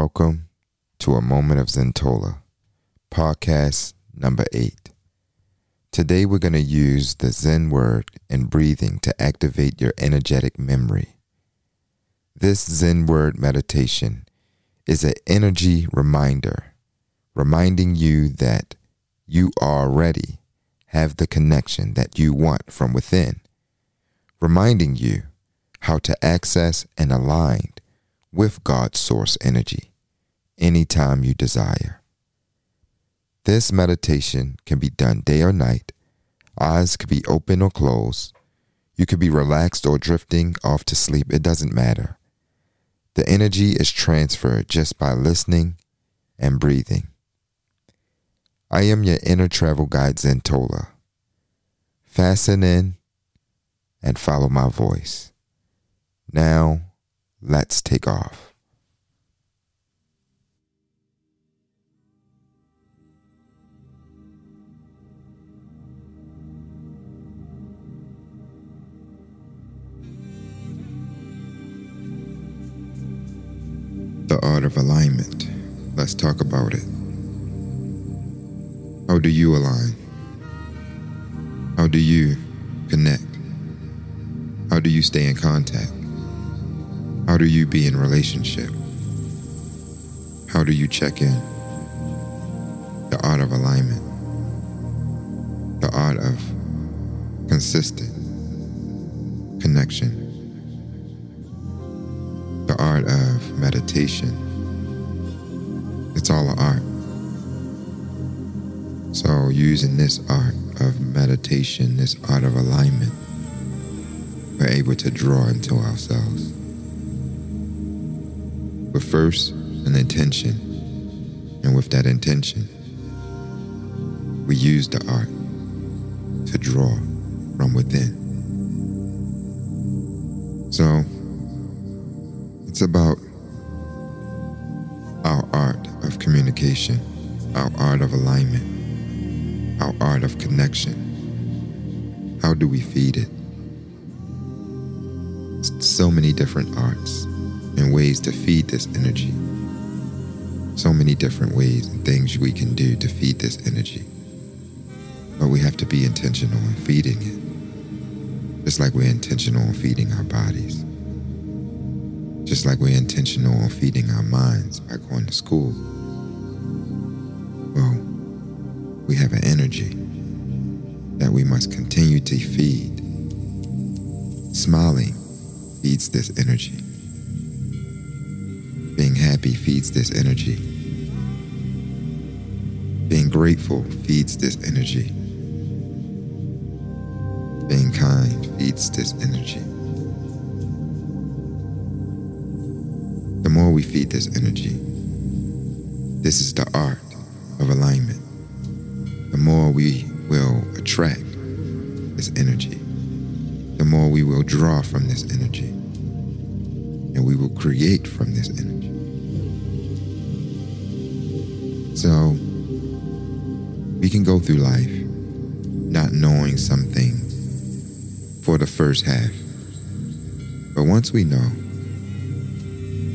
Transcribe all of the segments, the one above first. Welcome to A Moment of Zentola, podcast number 8. Today we're going to use the Zen word and breathing to activate your energetic memory. This Zen word meditation is an energy reminder, reminding you that you already have the connection that you want from within, reminding you how to access and align with God's source energy anytime you desire. This meditation can be done day or night. Eyes could be open or closed. You could be relaxed or drifting off to sleep. It doesn't matter. The energy is transferred just by listening and breathing. I am your inner travel guide, Zentola. Fasten in and follow my voice. Now, let's take off. The art of alignment. Let's talk about it. How do you align? How do you connect? How do you stay in contact? How do you be in relationship? How do you check in? The art of alignment. The art of consistent connection. The art of meditation. It's all an art. So using this art of meditation, this art of alignment, we're able to draw into ourselves. But first, an intention, and with that intention, we use the art to draw from within. So, it's about our art of communication, our art of alignment, our art of connection. How do we feed it? So many different arts and ways to feed this energy. So many different ways and things we can do to feed this energy. But we have to be intentional in feeding it. Just like we're intentional in feeding our bodies. Just like we're intentional in feeding our minds by going to school. Well, we have an energy that we must continue to feed. Smiling feeds this energy. Being happy feeds this energy. Being grateful feeds this energy. Being kind feeds this energy. The more we feed this energy, this is the art of alignment. The more we will attract this energy, the more we will draw from this energy, and we will create from this energy. So, we can go through life not knowing some things for the first half. But once we know,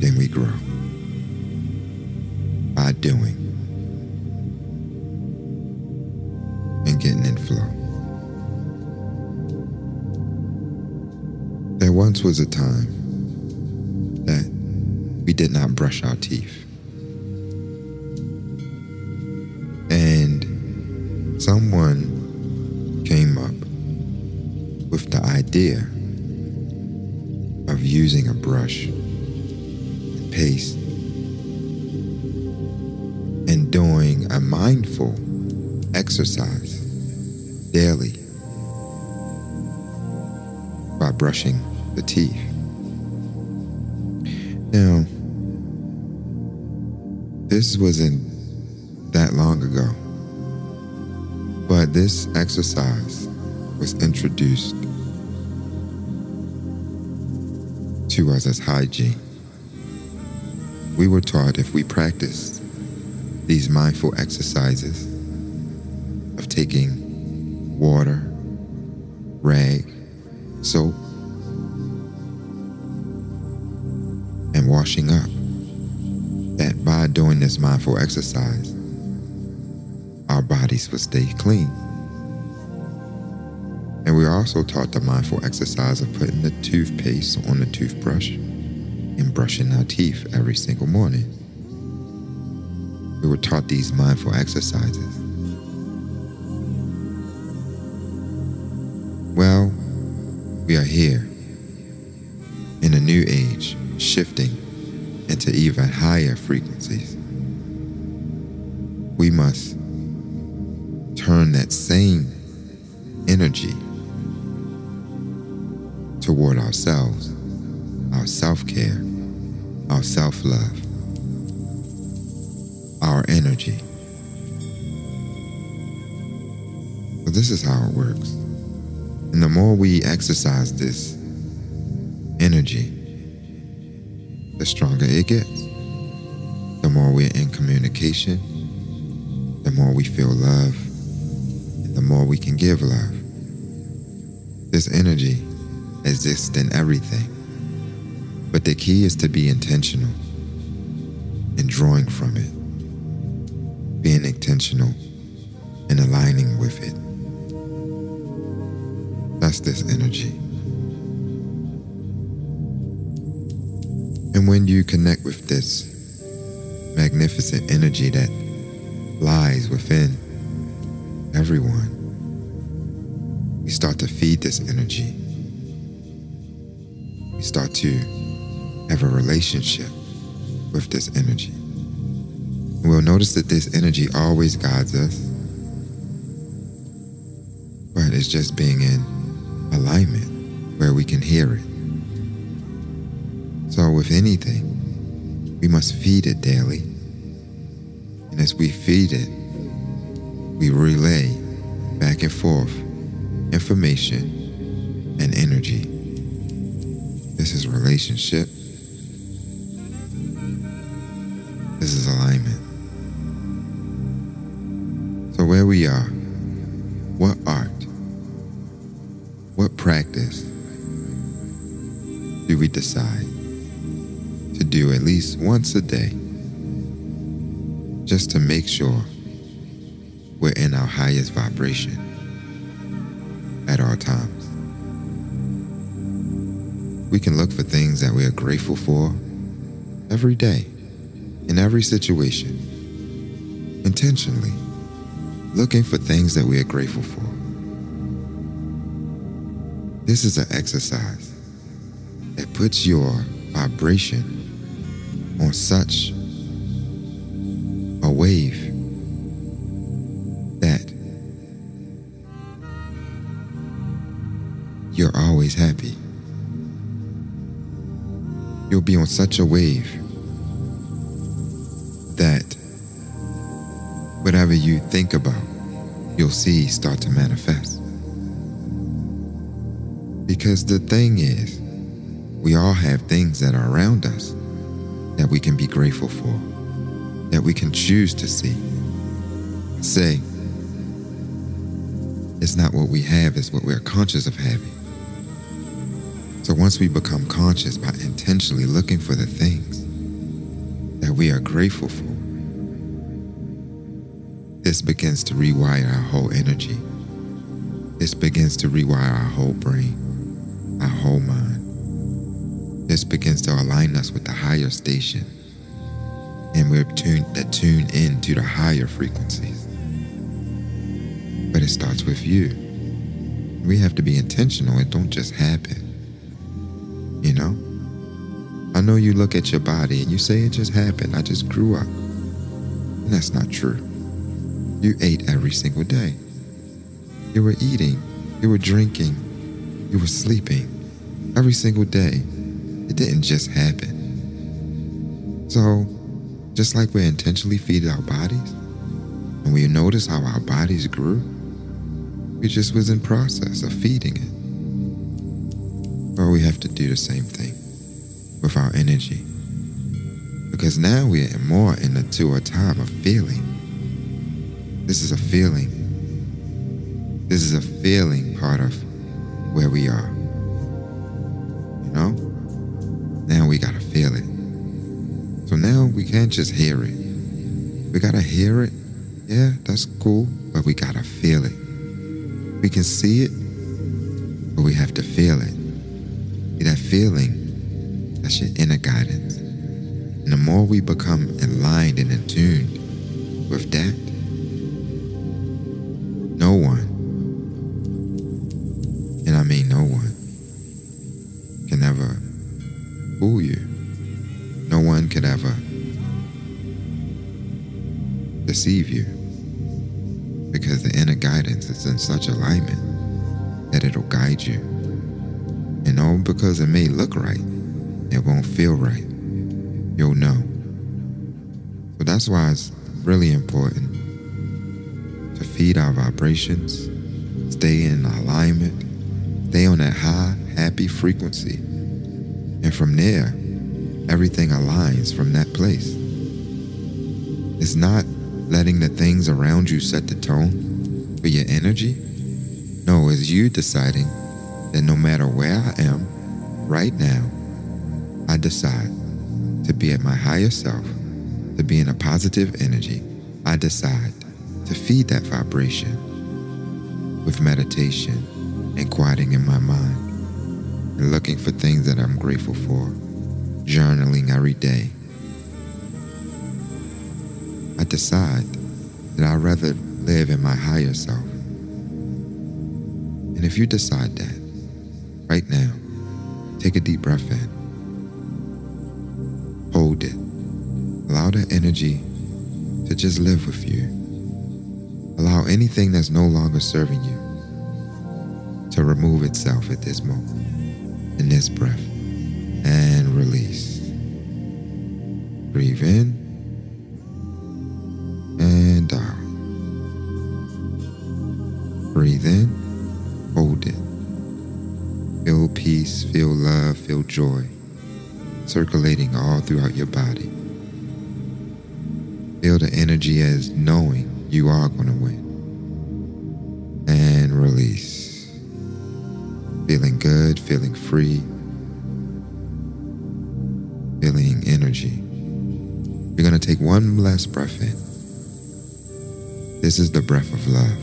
then we grow by doing and getting in flow. There once was a time that we did not brush our teeth. Someone came up with the idea of using a brush and paste and doing a mindful exercise daily by brushing the teeth. Now, this wasn't that long ago. But this exercise was introduced to us as hygiene. We were taught if we practiced these mindful exercises of taking water, rag, soap, and washing up, that by doing this mindful exercise, our bodies would stay clean. And we are also taught the mindful exercise of putting the toothpaste on the toothbrush and brushing our teeth every single morning. We were taught these mindful exercises. Well, we are here in a new age, shifting into even higher frequencies. We must turn that same energy toward ourselves, our self-care, our self-love, our energy. So this is how it works. And the more we exercise this energy, the stronger it gets. The more we're in communication, the more we feel love, and the more we can give love. This energy exists in everything. But the key is to be intentional and drawing from it. Being intentional and aligning with it. That's this energy. And when you connect with this magnificent energy that lies within everyone, we start to feed this energy. We start to have a relationship with this energy. And we'll notice that this energy always guides us, but it's just being in alignment where we can hear it. So with anything, we must feed it daily. And as we feed it, we relay back and forth information and energy. This is relationship. This is alignment. So where we are, what art, what practice do we decide to do at least once a day just to make sure we're in our highest vibration at all times? We can look for things that we are grateful for every day, in every situation, intentionally. Looking for things that we are grateful for. This is an exercise that puts your vibration on such a wave that you're always happy. You'll be on such a wave that whatever you think about, you'll see start to manifest. Because the thing is, we all have things that are around us that we can be grateful for, that we can choose to see. Say, it's not what we have, it's what we're conscious of having. So once we become conscious by intentionally looking for the things that we are grateful for, this begins to rewire our whole energy. This begins to rewire our whole brain, our whole mind. This begins to align us with the higher station. And we're tuned in to the higher frequencies. But it starts with you. We have to be intentional. It don't just happen. You know? I know you look at your body and you say it just happened. I just grew up. And that's not true. You ate every single day. You were eating, you were drinking, you were sleeping every single day. It didn't just happen. So, just like we intentionally feed our bodies, and we notice how our bodies grew, we just was in process of feeding it. But we have to do the same thing with our energy. Because now we are more into a time of feeling. This is a feeling. This is a feeling part of where we are. You know? Now we gotta feel it. So now we We can't just hear it. We gotta hear it. Yeah, that's cool, but we gotta feel it. We can see it, but we have to feel it. See, that feeling, that's your inner guidance. And the more we become aligned and in tune with that, no one, and I mean no one, can ever fool you. No one can ever deceive you, because the inner guidance is in such alignment that it'll guide you. And all because it may look right, it won't feel right. You'll know. So that's why it's really important to feed our vibrations, stay in alignment, stay on that high, happy frequency. And from there, everything aligns from that place. It's not letting the things around you set the tone for your energy. No, it's you deciding that no matter where I am right now, I decide to be at my higher self, to be in a positive energy. I decide to feed that vibration with meditation and quieting in my mind and looking for things that I'm grateful for, journaling every day. I decide that I'd rather live in my higher self. And if you decide that, right now, take a deep breath in. Hold it. Allow that energy to just live with you. Allow anything that's no longer serving you to remove itself at this moment, in this breath, and release. Breathe in. And down. Breathe in, hold it. Feel peace, feel love, feel joy, circulating all throughout your body. Feel the energy as knowing you are going to win. And release. Feeling good, feeling free, feeling energy. You're going to take one last breath in. This is the breath of love,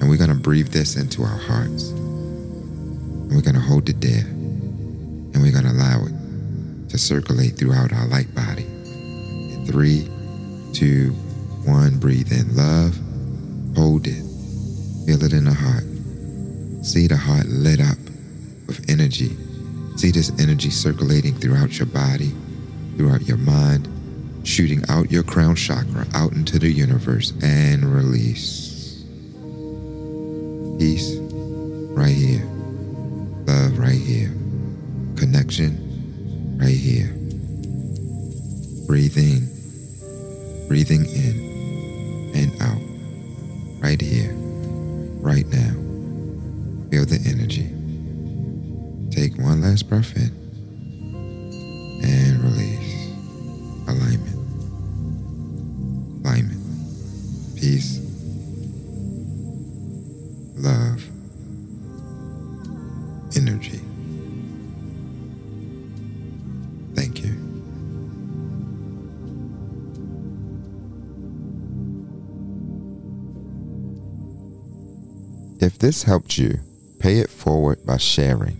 and we're going to breathe this into our hearts, and we're going to hold it there, and we're going to allow it to circulate throughout our light body. In 3, 2, 1, breathe in love, hold it, feel it in the heart. See the heart lit up with energy. See this energy circulating throughout your body, throughout your mind, shooting out your crown chakra, out into the universe, and release. Peace right here. Love right here. Connection right here. Breathing. Breathing in and out. Right here. Right now. Feel the energy. Take one last breath in. And release. Alignment. Alignment. Peace. Love. Energy. Thank you. If this helped you, pay it forward by sharing.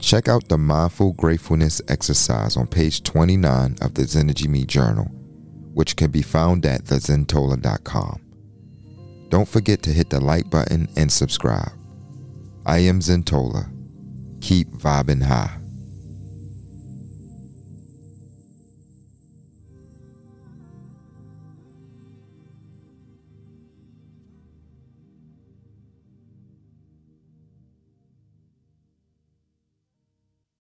Check out the Mindful Gratefulness exercise on page 29 of the ZenergyMe Journal, which can be found at thezentola.com. Don't forget to hit the like button and subscribe. I am Zentola. Keep vibing high.